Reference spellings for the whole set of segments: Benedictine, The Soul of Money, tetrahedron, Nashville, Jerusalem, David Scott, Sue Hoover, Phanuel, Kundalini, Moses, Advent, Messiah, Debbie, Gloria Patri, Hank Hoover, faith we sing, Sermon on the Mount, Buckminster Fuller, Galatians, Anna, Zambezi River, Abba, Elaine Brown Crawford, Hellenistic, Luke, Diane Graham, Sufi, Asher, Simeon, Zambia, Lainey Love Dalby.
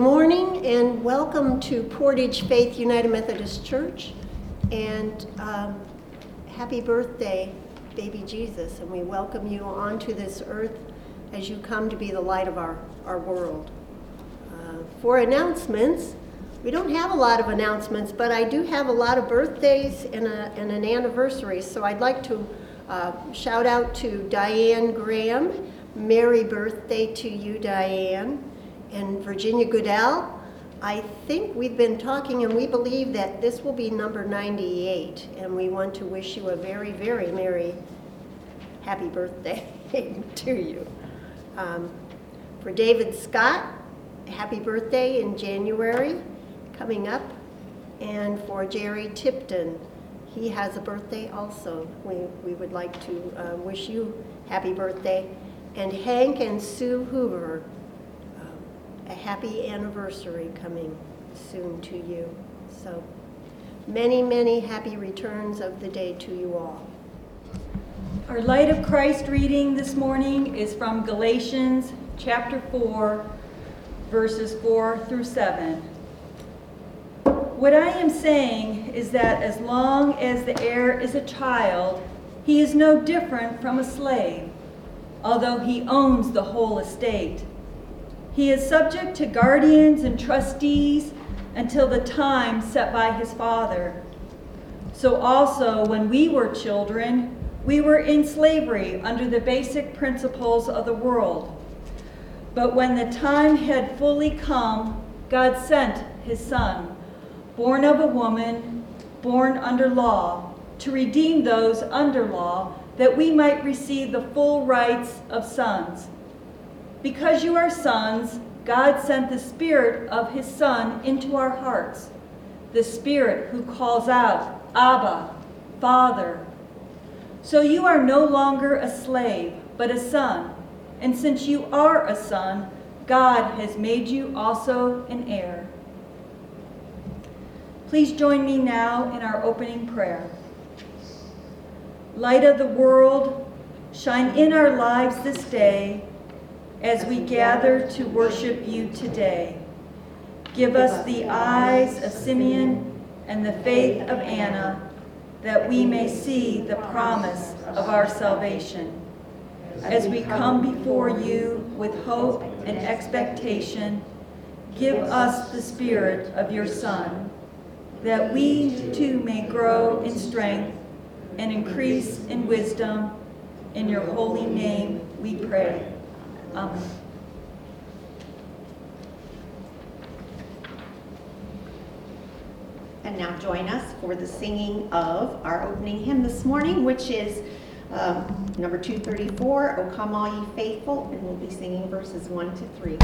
Good morning and welcome to Portage Faith United Methodist Church, and happy birthday, baby Jesus, and we welcome you onto this earth as you come to be the light of our world. For announcements, we don't have a lot of announcements, but I do have a lot of birthdays and an anniversary, so I'd like to shout out to Diane Graham. Merry birthday to you, Diane. And Virginia Goodell, I think we've been talking and we believe that this will be number 98, and we want to wish you a very, very merry happy birthday to you. For David Scott, happy birthday in January coming up. And for Jerry Tipton, he has a birthday also. We would like to wish you happy birthday. And Hank and Sue Hoover, a happy anniversary coming soon to you. So many, many happy returns of the day to you all. Our Light of Christ reading this morning is from Galatians chapter 4, verses 4 through 7. What I am saying is that as long as the heir is a child, he is no different from a slave, although he owns the whole estate. He is subject to guardians and trustees until the time set by his father. So also, when we were children, we were in slavery under the basic principles of the world. But when the time had fully come, God sent his Son, born of a woman, born under law, to redeem those under law, that we might receive the full rights of sons. Because you are sons, God sent the Spirit of his Son into our hearts, the Spirit who calls out, Abba, Father. So you are no longer a slave, but a son. And since you are a son, God has made you also an heir. Please join me now in our opening prayer. Light of the world, shine in our lives this day, as we gather to worship you today. Give us the eyes of Simeon and the faith of Anna, that we may see the promise of our salvation. As we come before you with hope and expectation, give us the Spirit of your Son, that we too may grow in strength and increase in wisdom. In your holy name we pray. Amen. And now join us for the singing of our opening hymn this morning, which is number 234, O Come All Ye Faithful, and we'll be singing verses 1 to 3.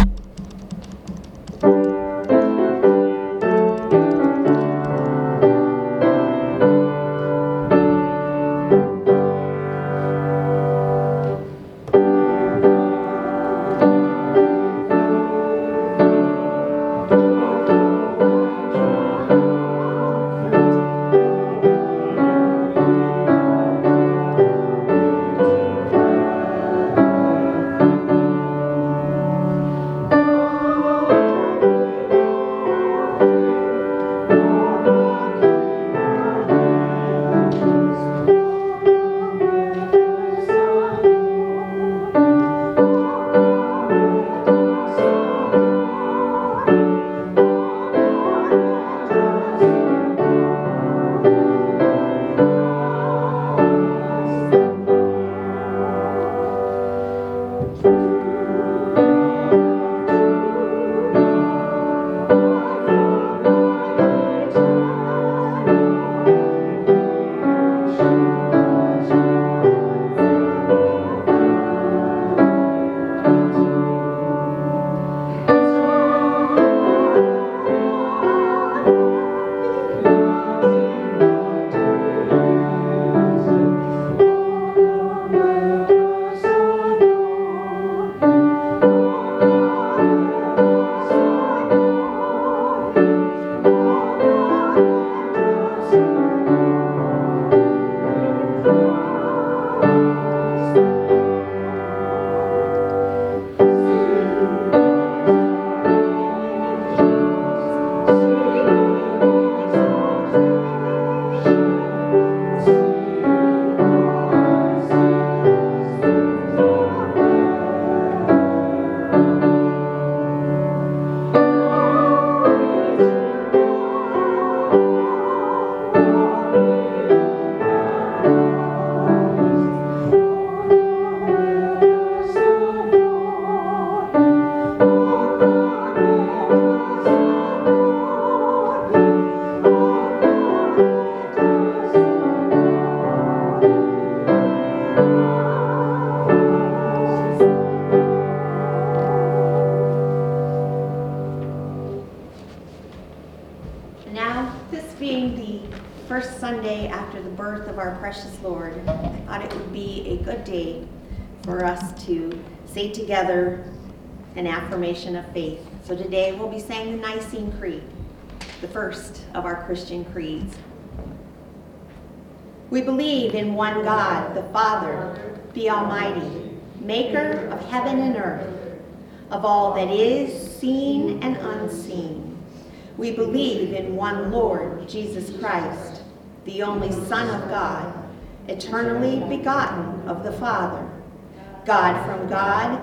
now, this being the first Sunday after the birth of our precious Lord, I thought it would be a good day for us to say together an affirmation of faith. So today we'll be saying the Nicene Creed, the first of our Christian creeds. We believe in one God, the Father, the Almighty, maker of heaven and earth, of all that is seen and unseen. We believe in one Lord, Jesus Christ, the only Son of God, eternally begotten of the Father, God from God,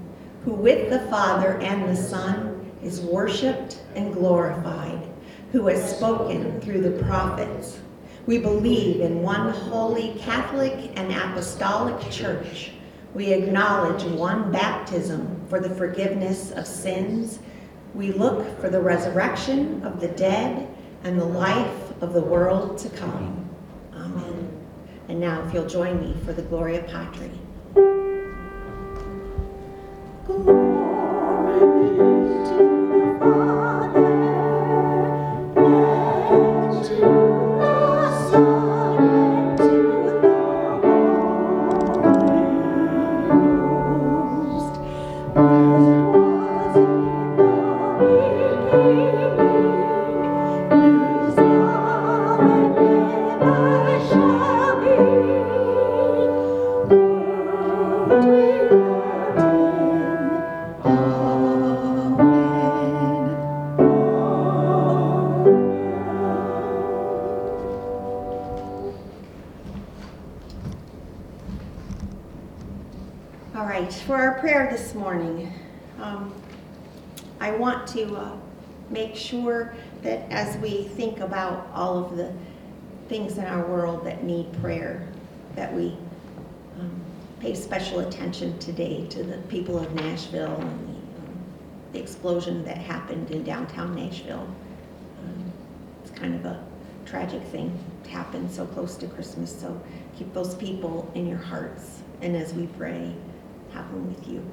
who with the Father and the Son is worshiped and glorified, who has spoken through the prophets. We believe in one holy Catholic and Apostolic Church. We acknowledge one baptism for the forgiveness of sins. We look for the resurrection of the dead and the life of the world to come. Amen. And now if you'll join me for the Gloria Patri. This morning, I want to make sure that as we think about all of the things in our world that need prayer, that we pay special attention today to the people of Nashville and the explosion that happened in downtown Nashville. It's kind of a tragic thing to happen so close to Christmas, so keep those people in your hearts, and as we pray, have them with you.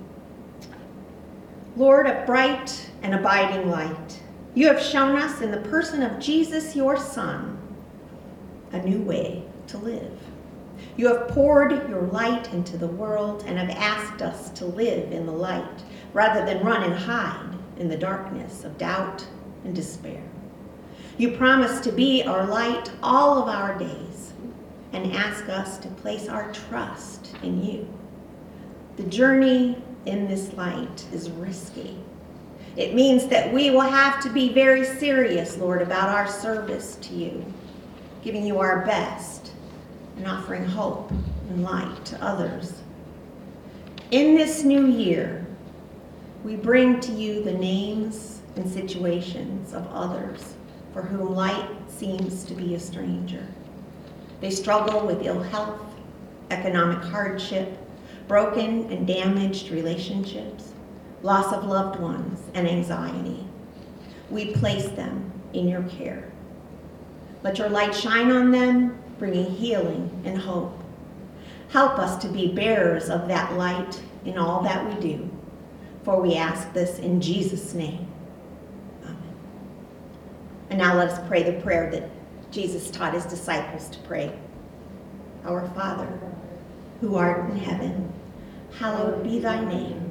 Lord of bright and abiding light, you have shown us in the person of Jesus, your Son, a new way to live. You have poured your light into the world and have asked us to live in the light rather than run and hide in the darkness of doubt and despair. You promise to be our light all of our days and ask us to place our trust in you. The journey in this light is risky. It means that we will have to be very serious, Lord, about our service to you, giving you our best and offering hope and light to others. In this new year, we bring to you the names and situations of others for whom light seems to be a stranger. They struggle with ill health, economic hardship, broken and damaged relationships, loss of loved ones, and anxiety. We place them in your care. Let your light shine on them, bringing healing and hope. Help us to be bearers of that light in all that we do, for we ask this in Jesus' name. Amen. And now let us pray the prayer that Jesus taught his disciples to pray. Our Father, who art in heaven, hallowed be thy name.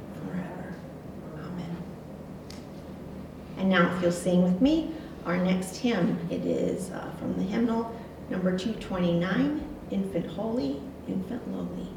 forever. Amen. And now if you'll sing with me our next hymn. It is from the hymnal, number 229, Infant Holy, Infant Lowly.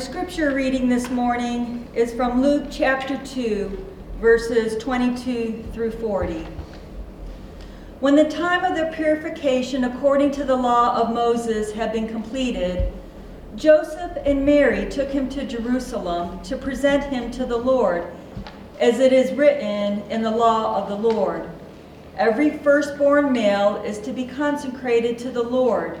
Scripture reading this morning is from Luke chapter 2, verses 22 through 40. When the time of their purification according to the law of Moses had been completed, Joseph and Mary took him to Jerusalem to present him to the Lord, as it is written in the law of the Lord. Every firstborn male is to be consecrated to the Lord,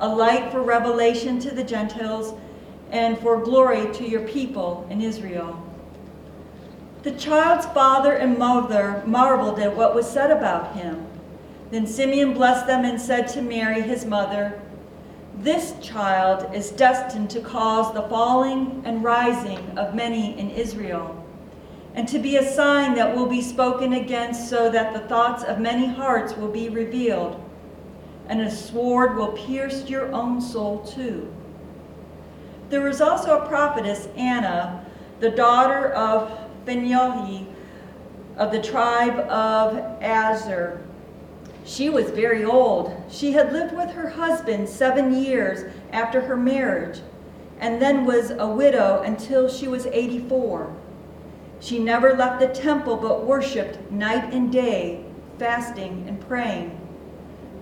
a light for revelation to the Gentiles and for glory to your people in Israel." The child's father and mother marveled at what was said about him. Then Simeon blessed them and said to Mary, his mother, "This child is destined to cause the falling and rising of many in Israel, and to be a sign that will be spoken against, so that the thoughts of many hearts will be revealed. And a sword will pierce your own soul too." There was also a prophetess, Anna, the daughter of Phanuel of the tribe of Asher. She was very old. She had lived with her husband 7 years after her marriage, and then was a widow until she was 84. She never left the temple, but worshipped night and day, fasting and praying.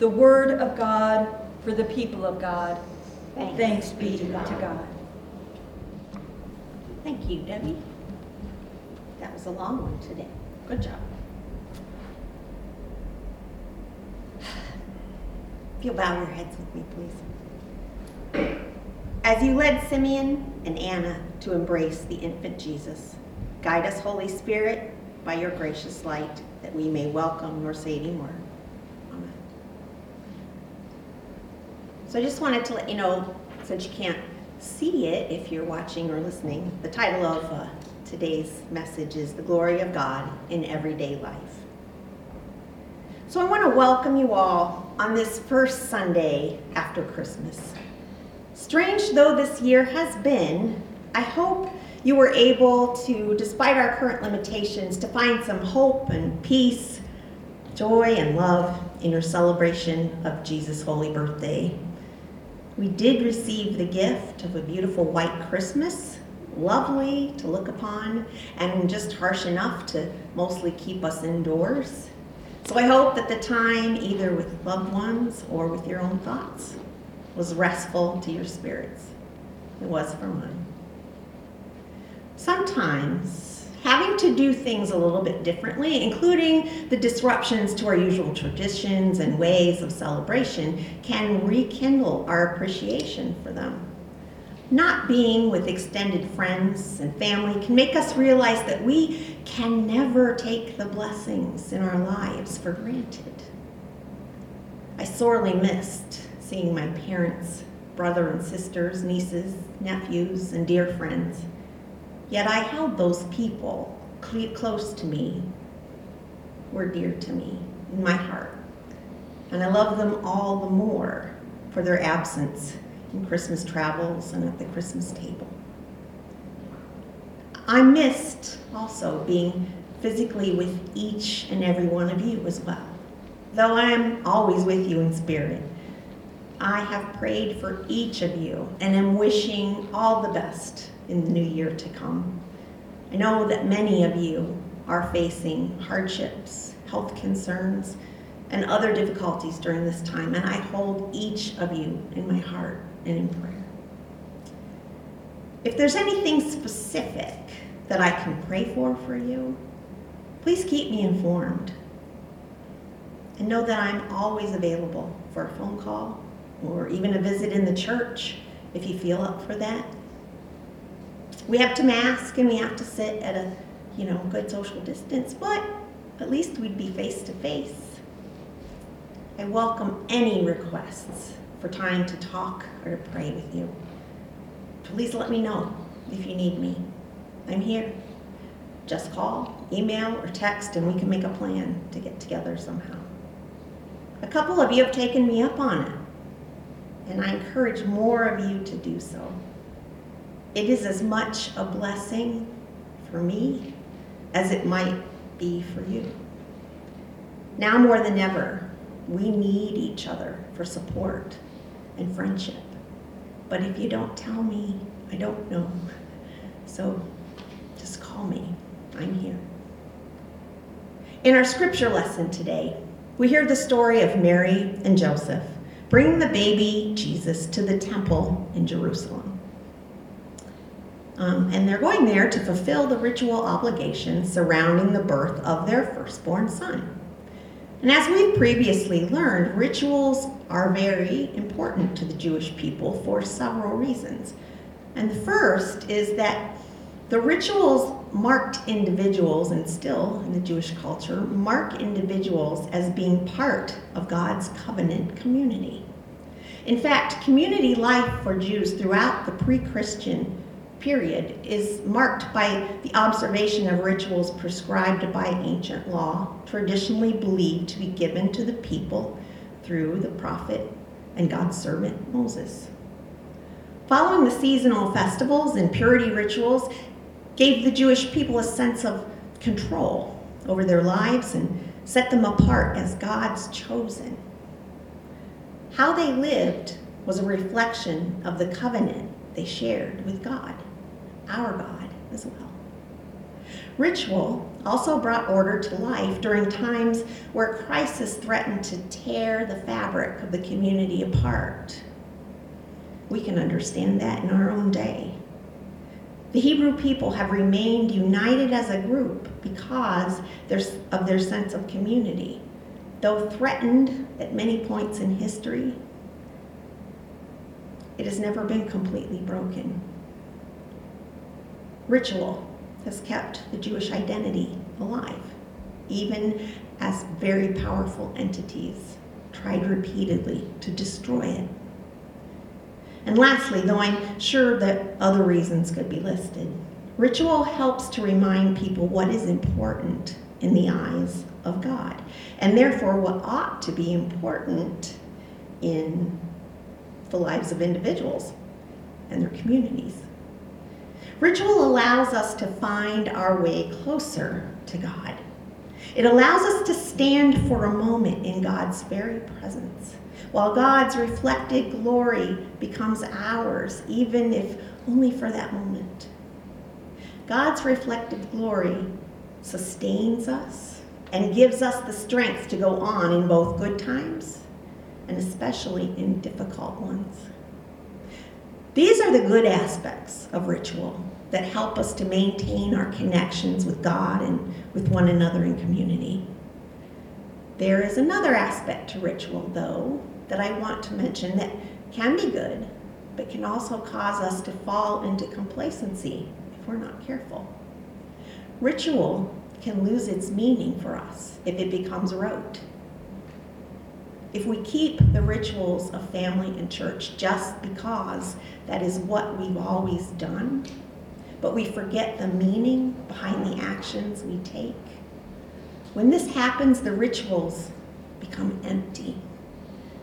The word of God for the people of God. Thanks be to God. Thank you, Debbie. That was a long one today. Good job. If you'll bow your heads with me, please. As you led Simeon and Anna to embrace the infant Jesus, guide us, Holy Spirit, by your gracious light, that we may welcome your saving word. Amen. So I just wanted to let you know, since you can't see it if you're watching or listening, the title of today's message is The Glory of God in Everyday Life. So I want to welcome you all on this first Sunday after Christmas. Strange though this year has been, I hope you were able to, despite our current limitations, to find some hope and peace, joy and love in your celebration of Jesus' holy birthday. We did receive the gift of a beautiful white Christmas, lovely to look upon, and just harsh enough to mostly keep us indoors. So I hope that the time, either with loved ones or with your own thoughts, was restful to your spirits. It was for mine. Sometimes having to do things a little bit differently, including the disruptions to our usual traditions and ways of celebration, can rekindle our appreciation for them. Not being with extended friends and family can make us realize that we can never take the blessings in our lives for granted. I sorely missed seeing my parents, brother and sisters, nieces, nephews, and dear friends. Yet I held those people close to me, were dear to me in my heart. And I love them all the more for their absence in Christmas travels and at the Christmas table. I missed also being physically with each and every one of you as well. Though I am always with you in spirit, I have prayed for each of you and am wishing all the best in the new year to come. I know that many of you are facing hardships, health concerns, and other difficulties during this time, and I hold each of you in my heart and in prayer. If there's anything specific that I can pray for you, please keep me informed. And know that I'm always available for a phone call or even a visit in the church if you feel up for that. We have to mask and we have to sit at a, good social distance, but at least we'd be face to face. I welcome any requests for time to talk or to pray with you. Please let me know if you need me. I'm here. Just call, email, or text, and we can make a plan to get together somehow. A couple of you have taken me up on it, and I encourage more of you to do so. It is as much a blessing for me as it might be for you. Now more than ever, we need each other for support and friendship. But if you don't tell me, I don't know. So just call me. I'm here. In our scripture lesson today, we hear the story of Mary and Joseph bringing the baby Jesus to the temple in Jerusalem. And they're going there to fulfill the ritual obligations surrounding the birth of their firstborn son. And as we've previously learned, rituals are very important to the Jewish people for several reasons. And the first is that the rituals marked individuals, and still in the Jewish culture, mark individuals as being part of God's covenant community. In fact, community life for Jews throughout the pre-Christian period is marked by the observation of rituals prescribed by ancient law, traditionally believed to be given to the people through the prophet and God's servant Moses. Following the seasonal festivals and purity rituals gave the Jewish people a sense of control over their lives and set them apart as God's chosen. How they lived was a reflection of the covenant they shared with God, our God as well. Ritual also brought order to life during times where crisis threatened to tear the fabric of the community apart. We can understand that in our own day. The Hebrew people have remained united as a group because of their sense of community. Though threatened at many points in history, it has never been completely broken. Ritual has kept the Jewish identity alive, even as very powerful entities tried repeatedly to destroy it. And lastly, though I'm sure that other reasons could be listed, ritual helps to remind people what is important in the eyes of God, and therefore what ought to be important in the lives of individuals and their communities. Ritual allows us to find our way closer to God. It allows us to stand for a moment in God's very presence, while God's reflected glory becomes ours, even if only for that moment. God's reflected glory sustains us and gives us the strength to go on in both good times and especially in difficult ones. These are the good aspects of ritual that help us to maintain our connections with God and with one another in community. There is another aspect to ritual, though, that I want to mention that can be good, but can also cause us to fall into complacency if we're not careful. Ritual can lose its meaning for us if it becomes rote. If we keep the rituals of family and church just because that is what we've always done, but we forget the meaning behind the actions we take, when this happens, the rituals become empty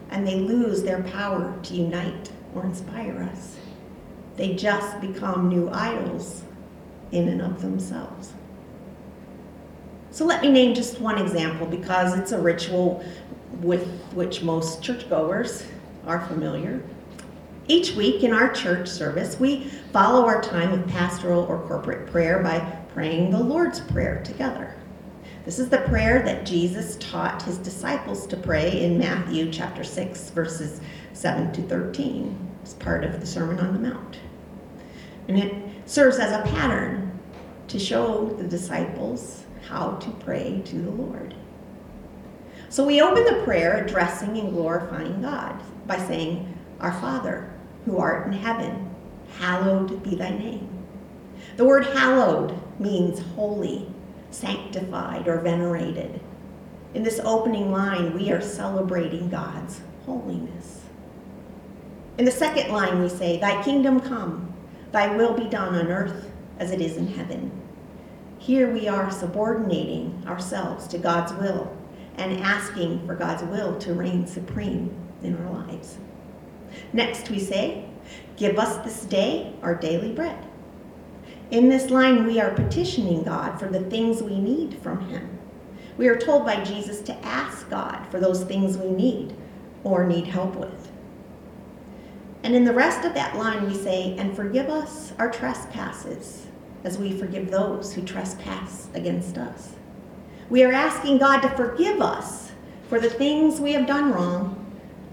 and they lose their power to unite or inspire us. They just become new idols in and of themselves. So let me name just one example, because it's a ritual with which most churchgoers are familiar. Each week in our church service, we follow our time of pastoral or corporate prayer by praying the Lord's Prayer together. This is the prayer that Jesus taught his disciples to pray in Matthew chapter 6, verses 7 to 13. It's part of the Sermon on the Mount. And it serves as a pattern to show the disciples how to pray to the Lord. So we open the prayer addressing and glorifying God by saying, "Our Father, who art in heaven, hallowed be thy name." The word hallowed means holy, sanctified, or venerated. In this opening line, we are celebrating God's holiness. In the second line, we say, "Thy kingdom come, thy will be done on earth as it is in heaven." Here we are subordinating ourselves to God's will and asking for God's will to reign supreme in our lives. Next we say, "Give us this day our daily bread." In this line, we are petitioning God for the things we need from him. We are told by Jesus to ask God for those things we need or need help with. And in the rest of that line, we say, "And forgive us our trespasses as we forgive those who trespass against us." We are asking God to forgive us for the things we have done wrong,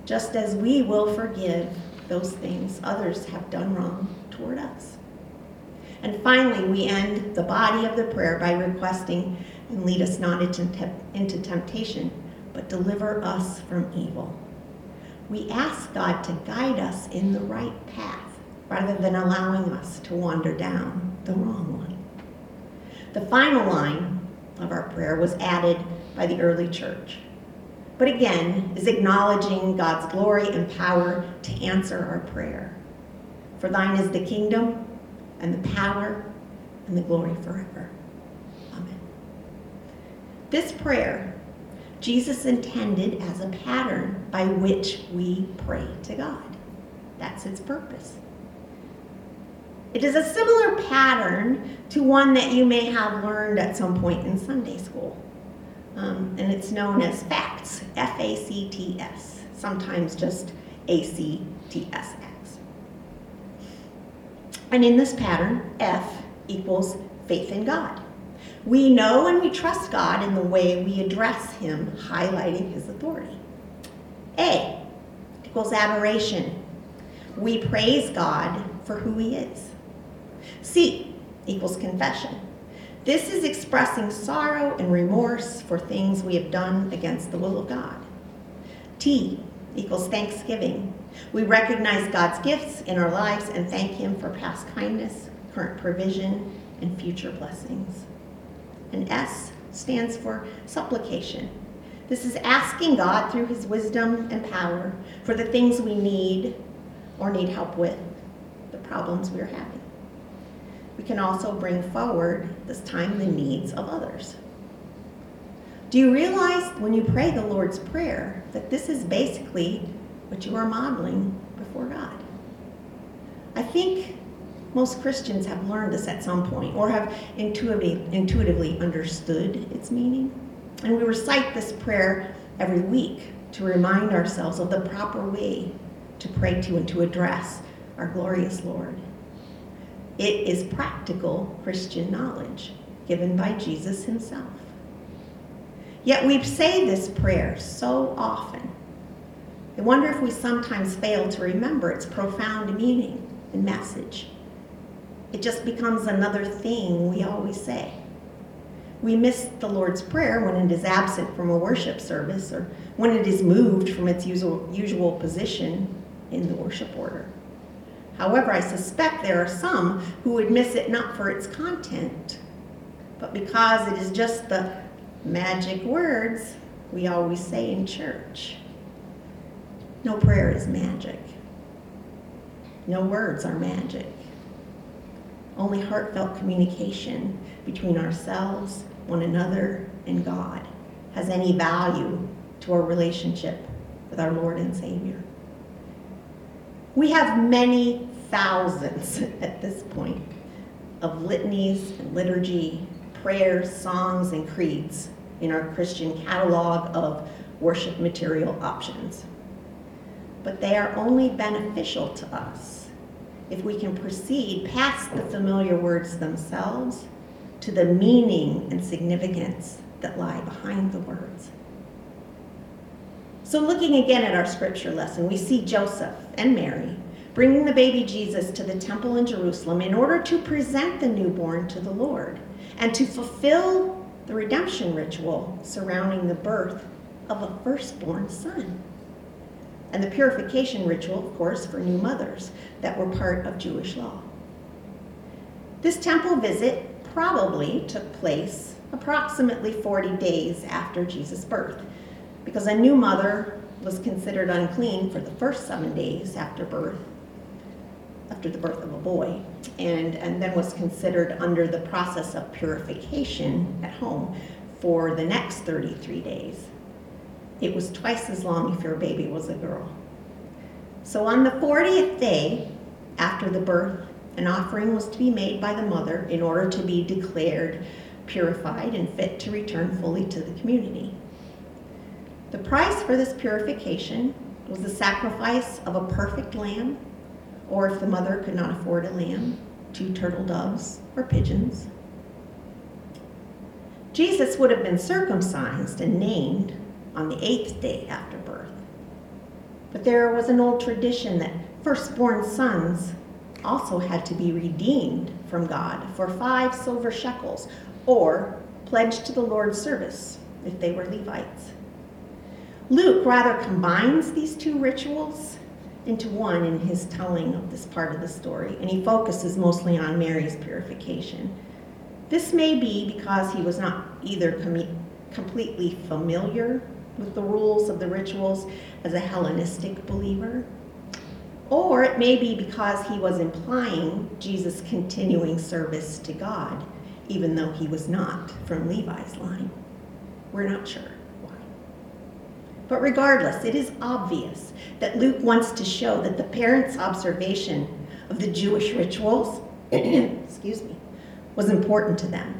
just as we will forgive those things others have done wrong toward us. And finally, we end the body of the prayer by requesting, "And lead us not into temptation, but deliver us from evil." We ask God to guide us in the right path rather than allowing us to wander down the wrong one. The final line of our prayer was added by the early church, but again is acknowledging God's glory and power to answer our prayer. "For thine is the kingdom and the power and the glory forever. Amen." This prayer Jesus intended as a pattern by which we pray to God. That's its purpose. It is a similar pattern to one that you may have learned at some point in Sunday school. And it's known as FACTS, F-A-C-T-S, sometimes just A-C-T-S-X. And in this pattern, F equals faith in God. We know and we trust God in the way we address him, highlighting his authority. A equals adoration. we praise God for who he is. C equals confession. This is expressing sorrow and remorse for things we have done against the will of God. T equals thanksgiving. We recognize God's gifts in our lives and thank him for past kindness, current provision, and future blessings. And S stands for supplication. This is asking God through his wisdom and power for the things we need or need help with, the problems we're having. We can also bring forward, this time, the needs of others. Do you realize when you pray the Lord's Prayer that this is basically what you are modeling before God? I think most Christians have learned this at some point or have intuitively understood its meaning. And we recite this prayer every week to remind ourselves of the proper way to pray to and to address our glorious Lord. It is practical Christian knowledge given by Jesus himself. Yet we say this prayer so often. I wonder if we sometimes fail to remember its profound meaning and message. It just becomes another thing we always say. We miss the Lord's Prayer when it is absent from a worship service or when it is moved from its usual position in the worship order. However, I suspect there are some who would miss it not for its content, but because it is just the magic words we always say in church. No prayer is magic. No words are magic. Only heartfelt communication between ourselves, one another, and God has any value to our relationship with our Lord and Savior. We have many thousands at this point of litanies and liturgy, prayers, songs, and creeds in our Christian catalog of worship material options. But they are only beneficial to us if we can proceed past the familiar words themselves to the meaning and significance that lie behind the words. So looking again at our scripture lesson, we see Joseph and Mary bringing the baby Jesus to the temple in Jerusalem in order to present the newborn to the Lord and to fulfill the redemption ritual surrounding the birth of a firstborn son, and the purification ritual, of course, for new mothers that were part of Jewish law. This temple visit probably took place approximately 40 days after Jesus' birth, because a new mother was considered unclean for the first 7 days after birth, after the birth of a boy, and then was considered under the process of purification at home for the next 33 days. It was twice as long if your baby was a girl. So on the 40th day after the birth, an offering was to be made by the mother in order to be declared purified and fit to return fully to the community. The price for this purification was the sacrifice of a perfect lamb, or if the mother could not afford a lamb, 2 turtle doves or pigeons. Jesus would have been circumcised and named on the 8th day after birth. But there was an old tradition that firstborn sons also had to be redeemed from God for 5 silver shekels, or pledged to the Lord's service if they were Levites. Luke rather combines these two rituals into one in his telling of this part of the story, and he focuses mostly on Mary's purification. This may be because he was not either completely familiar with the rules of the rituals as a Hellenistic believer, or it may be because he was implying Jesus' continuing service to God, even though he was not from Levi's line. We're not sure why. But regardless, it is obvious that Luke wants to show that the parents' observation of the Jewish rituals was important to them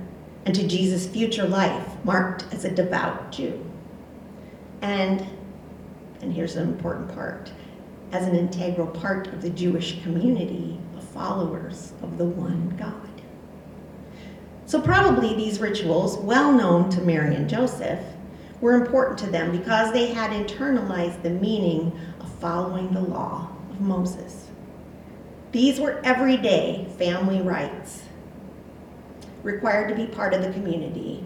and to Jesus' future life marked as a devout Jew. And here's an important part, as an integral part of the Jewish community of followers of the one God. So probably these rituals, well known to Mary and Joseph, were important to them because they had internalized the meaning of following the law of Moses These were everyday family rights required to be part of the community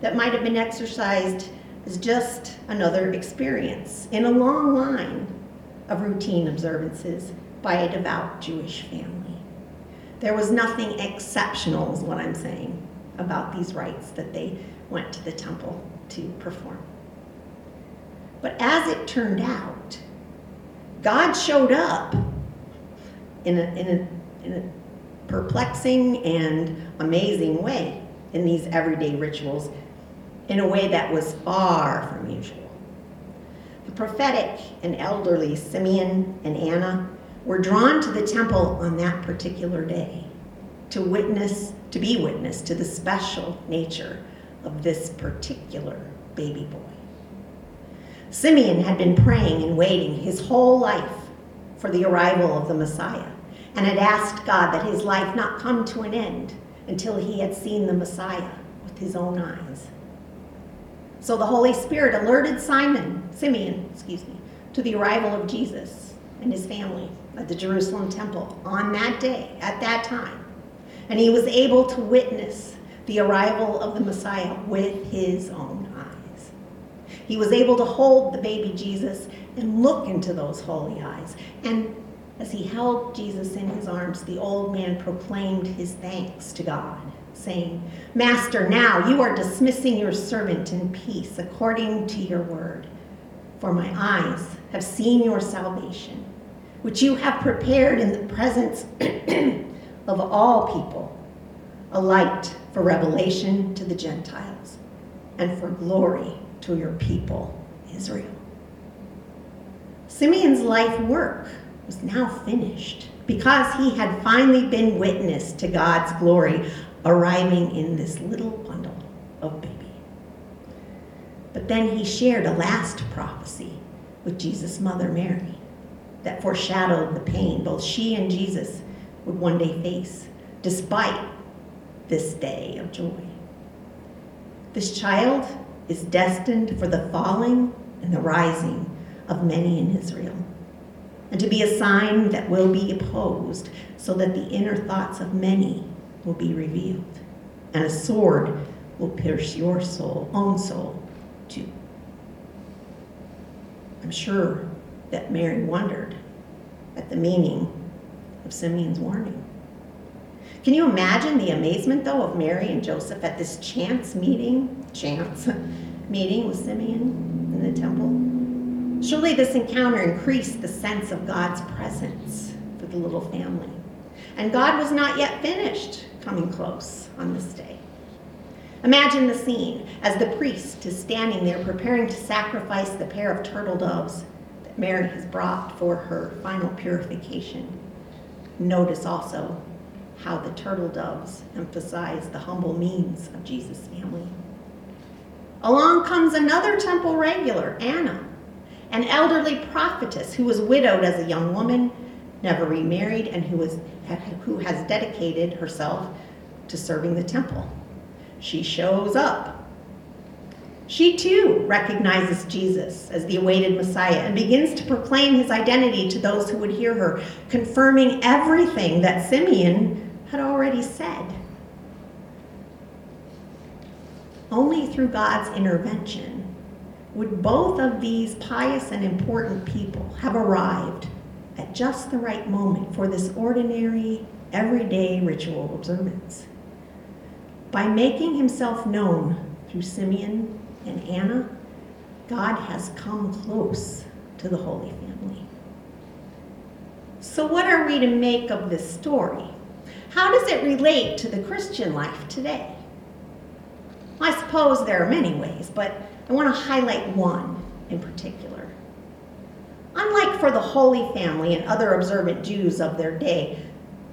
that might have been exercised as just another experience in a long line of routine observances by a devout Jewish family. There was nothing exceptional, is what I'm saying, about these rites that they went to the temple to perform. But as it turned out, God showed up in a perplexing and amazing way in these everyday rituals, in a way that was far from usual. The prophetic and elderly Simeon and Anna were drawn to the temple on that particular day to be witness to the special nature of this particular baby boy. Simeon had been praying and waiting his whole life for the arrival of the Messiah, and had asked God that his life not come to an end until he had seen the Messiah with his own eyes. So the Holy Spirit alerted Simeon, to the arrival of Jesus and his family at the Jerusalem temple on that day, at that time. And he was able to witness the arrival of the Messiah with his own eyes. He was able to hold the baby Jesus and look into those holy eyes. And as he held Jesus in his arms, the old man proclaimed his thanks to God, saying, "Master, now you are dismissing your servant in peace according to your word. For my eyes have seen your salvation, which you have prepared in the presence of all people, a light for revelation to the Gentiles and for glory to your people, Israel." Simeon's life work was now finished because he had finally been witness to God's glory arriving in this little bundle of baby. But then he shared a last prophecy with Jesus' mother Mary that foreshadowed the pain both she and Jesus would one day face, despite this day of joy. This child is destined for the falling and the rising of many in Israel, and to be a sign that will be opposed, so that the inner thoughts of many will be revealed, and a sword will pierce your own soul, too. I'm sure that Mary wondered at the meaning of Simeon's warning. Can you imagine the amazement, though, of Mary and Joseph at this chance meeting with Simeon in the temple? Surely this encounter increased the sense of God's presence for the little family. And God was not yet finished coming close on this day. Imagine the scene as the priest is standing there preparing to sacrifice the pair of turtle doves that Mary has brought for her final purification. Notice also how the turtle doves emphasize the humble means of Jesus' family. Along comes another temple regular, Anna, an elderly prophetess who was widowed as a young woman, never remarried, and who has dedicated herself to serving the temple. She shows up. She too recognizes Jesus as the awaited Messiah and begins to proclaim his identity to those who would hear her, confirming everything that Simeon had already said. Only through God's intervention would both of these pious and important people have arrived at just the right moment for this ordinary, everyday ritual observance. By making himself known through Simeon and Anna, God has come close to the Holy Family. So what are we to make of this story? How does it relate to the Christian life today? I suppose there are many ways, but I want to highlight one in particular. Unlike for the Holy Family and other observant Jews of their day,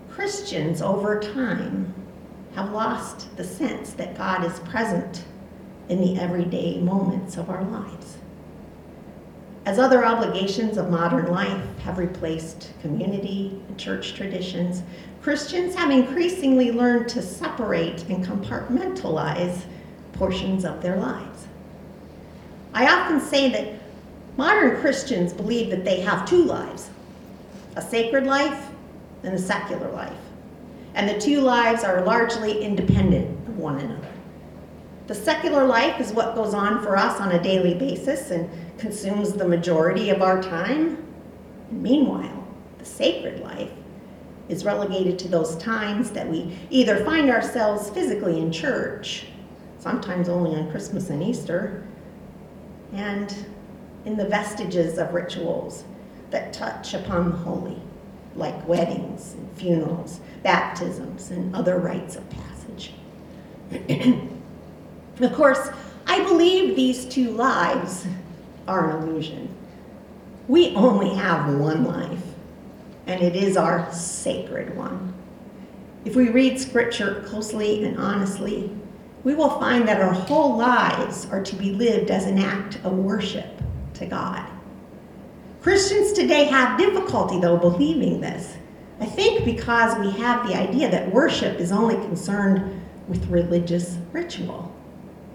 Christians over time have lost the sense that God is present in the everyday moments of our lives. As other obligations of modern life have replaced community and church traditions, Christians have increasingly learned to separate and compartmentalize portions of their lives. I often say that modern Christians believe that they have two lives, a sacred life and the secular life. And the two lives are largely independent of one another. The secular life is what goes on for us on a daily basis and consumes the majority of our time. And meanwhile, the sacred life is relegated to those times that we either find ourselves physically in church, sometimes only on Christmas and Easter, and in the vestiges of rituals that touch upon the holy, like weddings and funerals, baptisms, and other rites of passage. Of course, I believe these two lives are an illusion. We only have one life, and it is our sacred one. If we read scripture closely and honestly, we will find that our whole lives are to be lived as an act of worship to God. Christians today have difficulty, though, believing this. I think because we have the idea that worship is only concerned with religious ritual,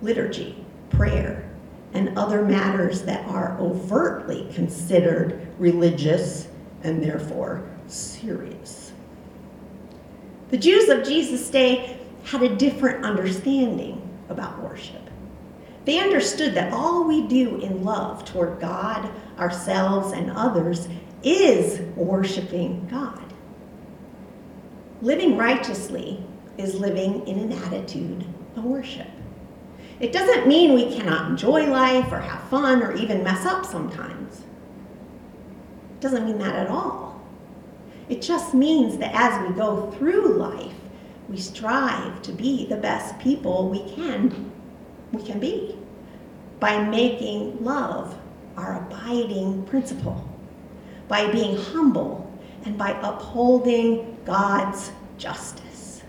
liturgy, prayer, and other matters that are overtly considered religious and therefore serious. The Jews of Jesus' day had a different understanding about worship. They understood that all we do in love toward God, ourselves, and others is worshiping God. Living righteously is living in an attitude of worship. It doesn't mean we cannot enjoy life or have fun or even mess up sometimes. It doesn't mean that at all. It just means that as we go through life, we strive to be the best people we can be by making love our abiding principle, by being humble, and by upholding God's justice.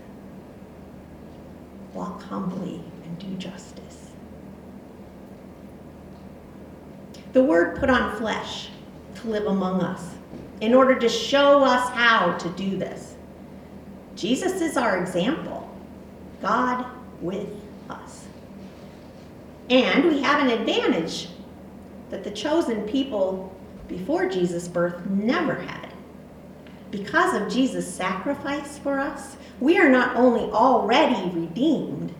Walk humbly and do justice. The Word put on flesh to live among us in order to show us how to do this. Jesus is our example, God with us. And we have an advantage that the chosen people before Jesus' birth never had. Because of Jesus' sacrifice for us, we are not only already redeemed,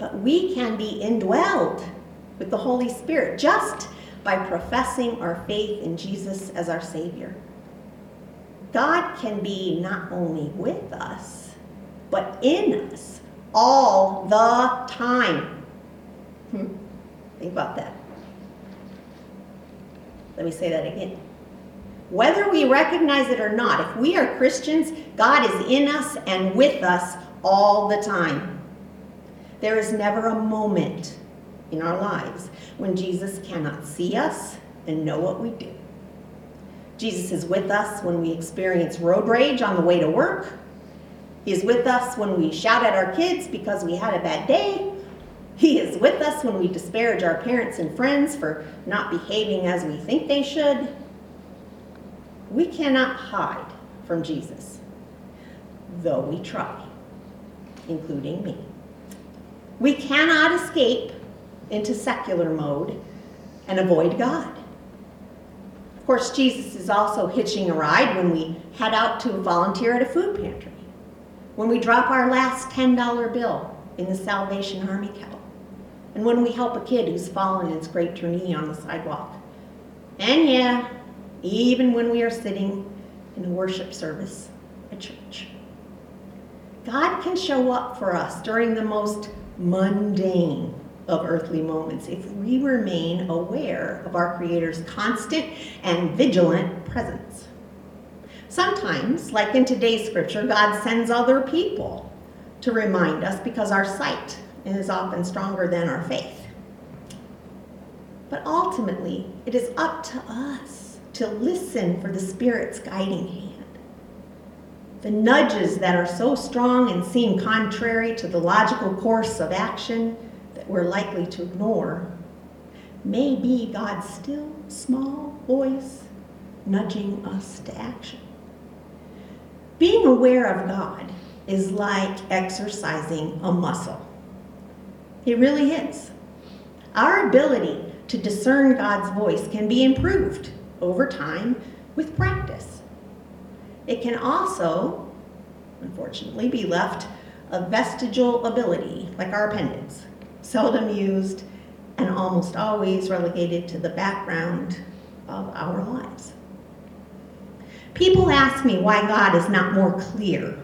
but we can be indwelled with the Holy Spirit just by professing our faith in Jesus as our Savior. God can be not only with us, but in us all the time. Think about that. Let me say that again. Whether we recognize it or not, if we are Christians, God is in us and with us all the time. There is never a moment in our lives when Jesus cannot see us and know what we do. Jesus is with us when we experience road rage on the way to work. He is with us when we shout at our kids because we had a bad day. He is with us when we disparage our parents and friends for not behaving as we think they should. We cannot hide from Jesus, though we try, including me. We cannot escape into secular mode and avoid God. Of course, Jesus is also hitching a ride when we head out to volunteer at a food pantry, when we drop our last $10 bill in the Salvation Army kettle, and when we help a kid who's fallen and scraped her knee on the sidewalk. And yeah, even when we are sitting in a worship service at church. God can show up for us during the most mundane of earthly moments if we remain aware of our Creator's constant and vigilant presence. Sometimes, like in today's scripture, God sends other people to remind us because our sight is often stronger than our faith. But ultimately, it is up to us to listen for the Spirit's guiding hand. The nudges that are so strong and seem contrary to the logical course of action we're likely to ignore, may be God's still, small voice nudging us to action. Being aware of God is like exercising a muscle. It really is. Our ability to discern God's voice can be improved over time with practice. It can also, unfortunately, be left of vestigial ability, like our appendix, seldom used and almost always relegated to the background of our lives. People ask me why God is not more clear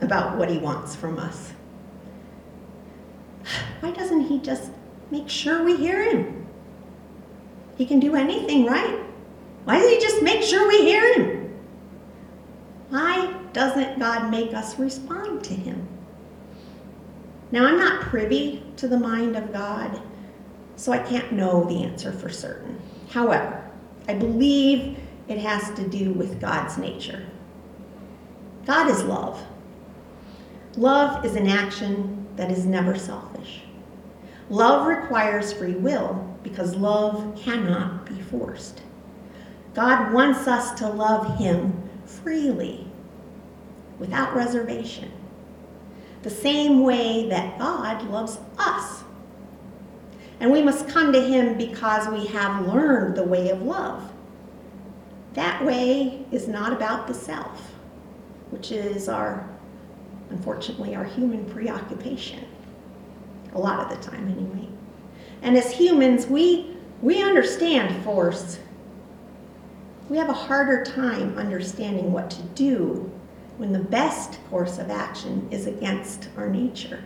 about what he wants from us. Why doesn't he just make sure we hear him? He can do anything, right? Why doesn't he just make sure we hear him? Why doesn't God make us respond to him? Now, I'm not privy to the mind of God, so I can't know the answer for certain. However, I believe it has to do with God's nature. God is love. Love is an action that is never selfish. Love requires free will because love cannot be forced. God wants us to love him freely, without reservation, the same way that God loves us. And we must come to him because we have learned the way of love. That way is not about the self, which is unfortunately, our human preoccupation, a lot of the time anyway. And as humans, we understand force. We have a harder time understanding what to do when the best course of action is against our nature.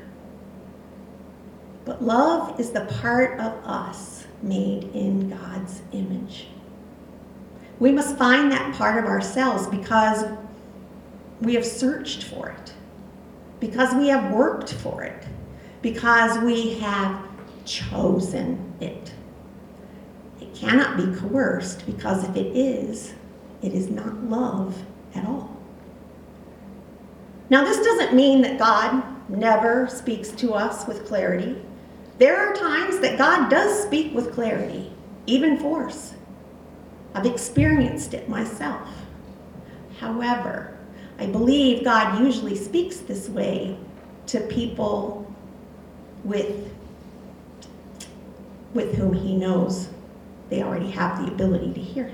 But love is the part of us made in God's image. We must find that part of ourselves because we have searched for it, because we have worked for it, because we have chosen it. It cannot be coerced, because if it is not love at all. Now, this doesn't mean that God never speaks to us with clarity. There are times that God does speak with clarity, even force. I've experienced it myself. However, I believe God usually speaks this way to people with whom he knows they already have the ability to hear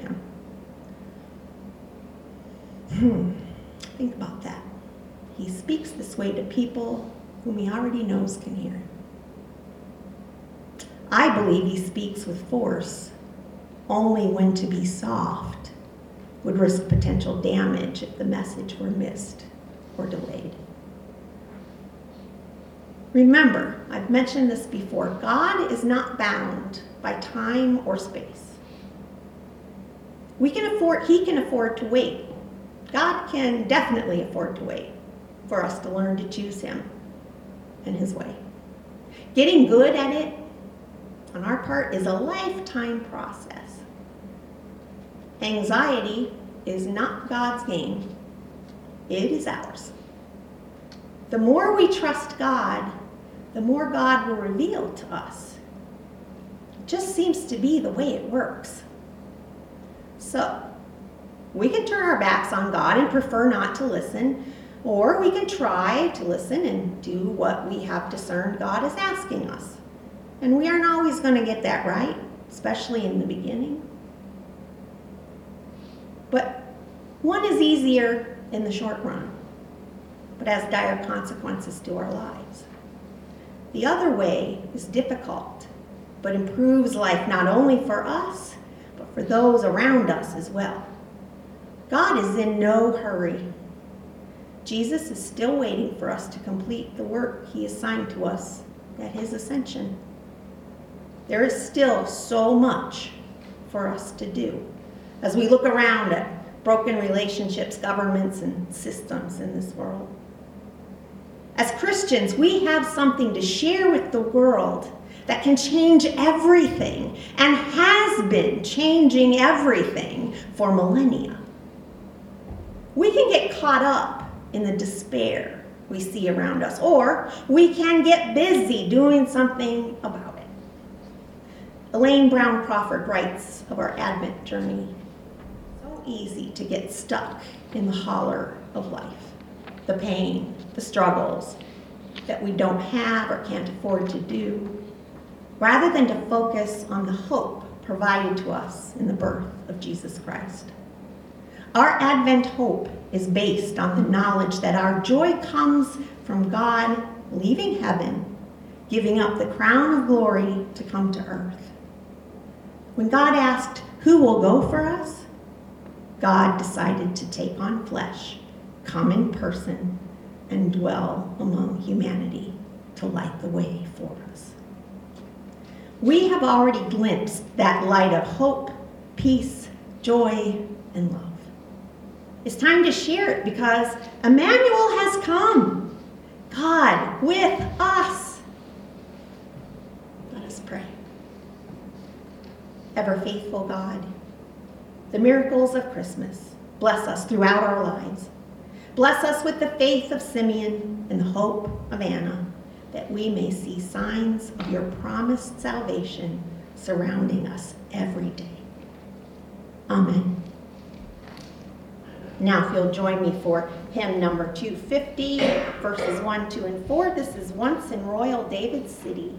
him. Think about that. He speaks this way to people whom he already knows can hear him. I believe he speaks with force only when to be soft would risk potential damage if the message were missed or delayed. Remember, I've mentioned this before, God is not bound by time or space. He can afford to wait. God can definitely afford to wait for us to learn to choose him and his way. Getting good at it on our part is a lifetime process. Anxiety is not God's game. It is ours. The more we trust God, the more God will reveal to us. It just seems to be the way it works. So, we can turn our backs on God and prefer not to listen, or we can try to listen and do what we have discerned God is asking us. And we aren't always going to get that right, especially in the beginning. But one is easier in the short run, but has dire consequences to our lives. The other way is difficult, but improves life not only for us, but for those around us as well. God is in no hurry. Jesus is still waiting for us to complete the work he assigned to us at his ascension. There is still so much for us to do as we look around at broken relationships, governments, and systems in this world. As Christians, we have something to share with the world that can change everything and has been changing everything for millennia. We can get caught up in the despair we see around us, or we can get busy doing something about it. Elaine Brown Crawford writes of our Advent journey, so easy to get stuck in the holler of life, the pain, the struggles that we don't have or can't afford to do, rather than to focus on the hope provided to us in the birth of Jesus Christ. Our Advent hope is based on the knowledge that our joy comes from God leaving heaven, giving up the crown of glory to come to earth. When God asked, "Who will go for us?" God decided to take on flesh, come in person, and dwell among humanity to light the way for us. We have already glimpsed that light of hope, peace, joy, and love. It's time to share it because Emmanuel has come, God with us. Let us pray. Ever faithful God, the miracles of Christmas bless us throughout our lives. Bless us with the faith of Simeon and the hope of Anna, that we may see signs of your promised salvation surrounding us every day. Amen. Now if you'll join me for hymn number 250, verses 1, 2, and 4. This is Once in Royal David City.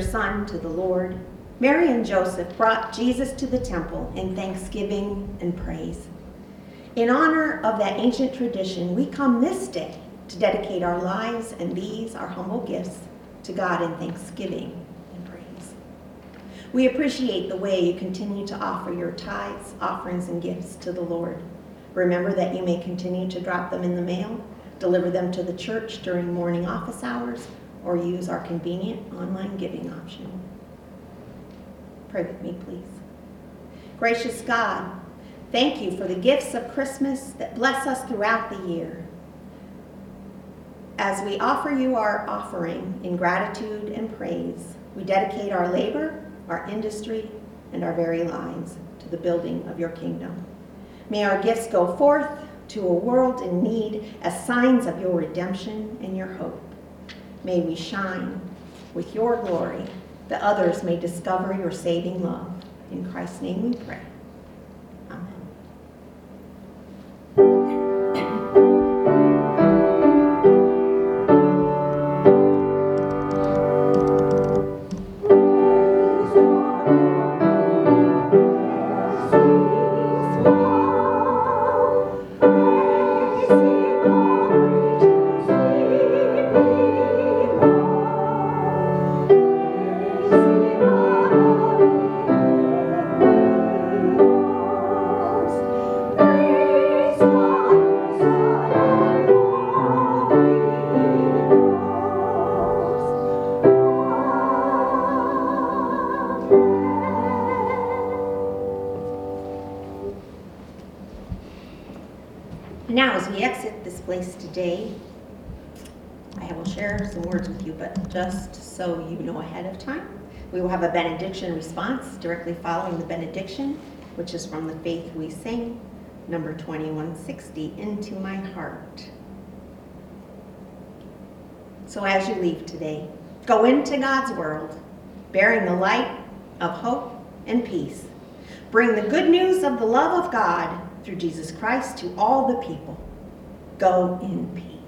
Son to the Lord, Mary and Joseph brought Jesus to the temple in thanksgiving and praise. In honor of that ancient tradition, we come this day to dedicate our lives and these, our humble gifts, to God in thanksgiving and praise. We appreciate the way you continue to offer your tithes, offerings, and gifts to the Lord. Remember that you may continue to drop them in the mail, deliver them to the church during morning office hours, or use our convenient online giving option. Pray with me, please. Gracious God, thank you for the gifts of Christmas that bless us throughout the year. As we offer you our offering in gratitude and praise, we dedicate our labor, our industry, and our very lives to the building of your kingdom. May our gifts go forth to a world in need as signs of your redemption and your hope. May we shine with your glory, that others may discover your saving love. In Christ's name we pray. Now, as we exit this place today, I will share some words with you, but just so you know ahead of time, we will have a benediction response directly following the benediction, which is from the Faith We Sing, number 2160, Into My Heart. So as you leave today, go into God's world, bearing the light of hope and peace. Bring the good news of the love of God through Jesus Christ to all the people. Go in peace.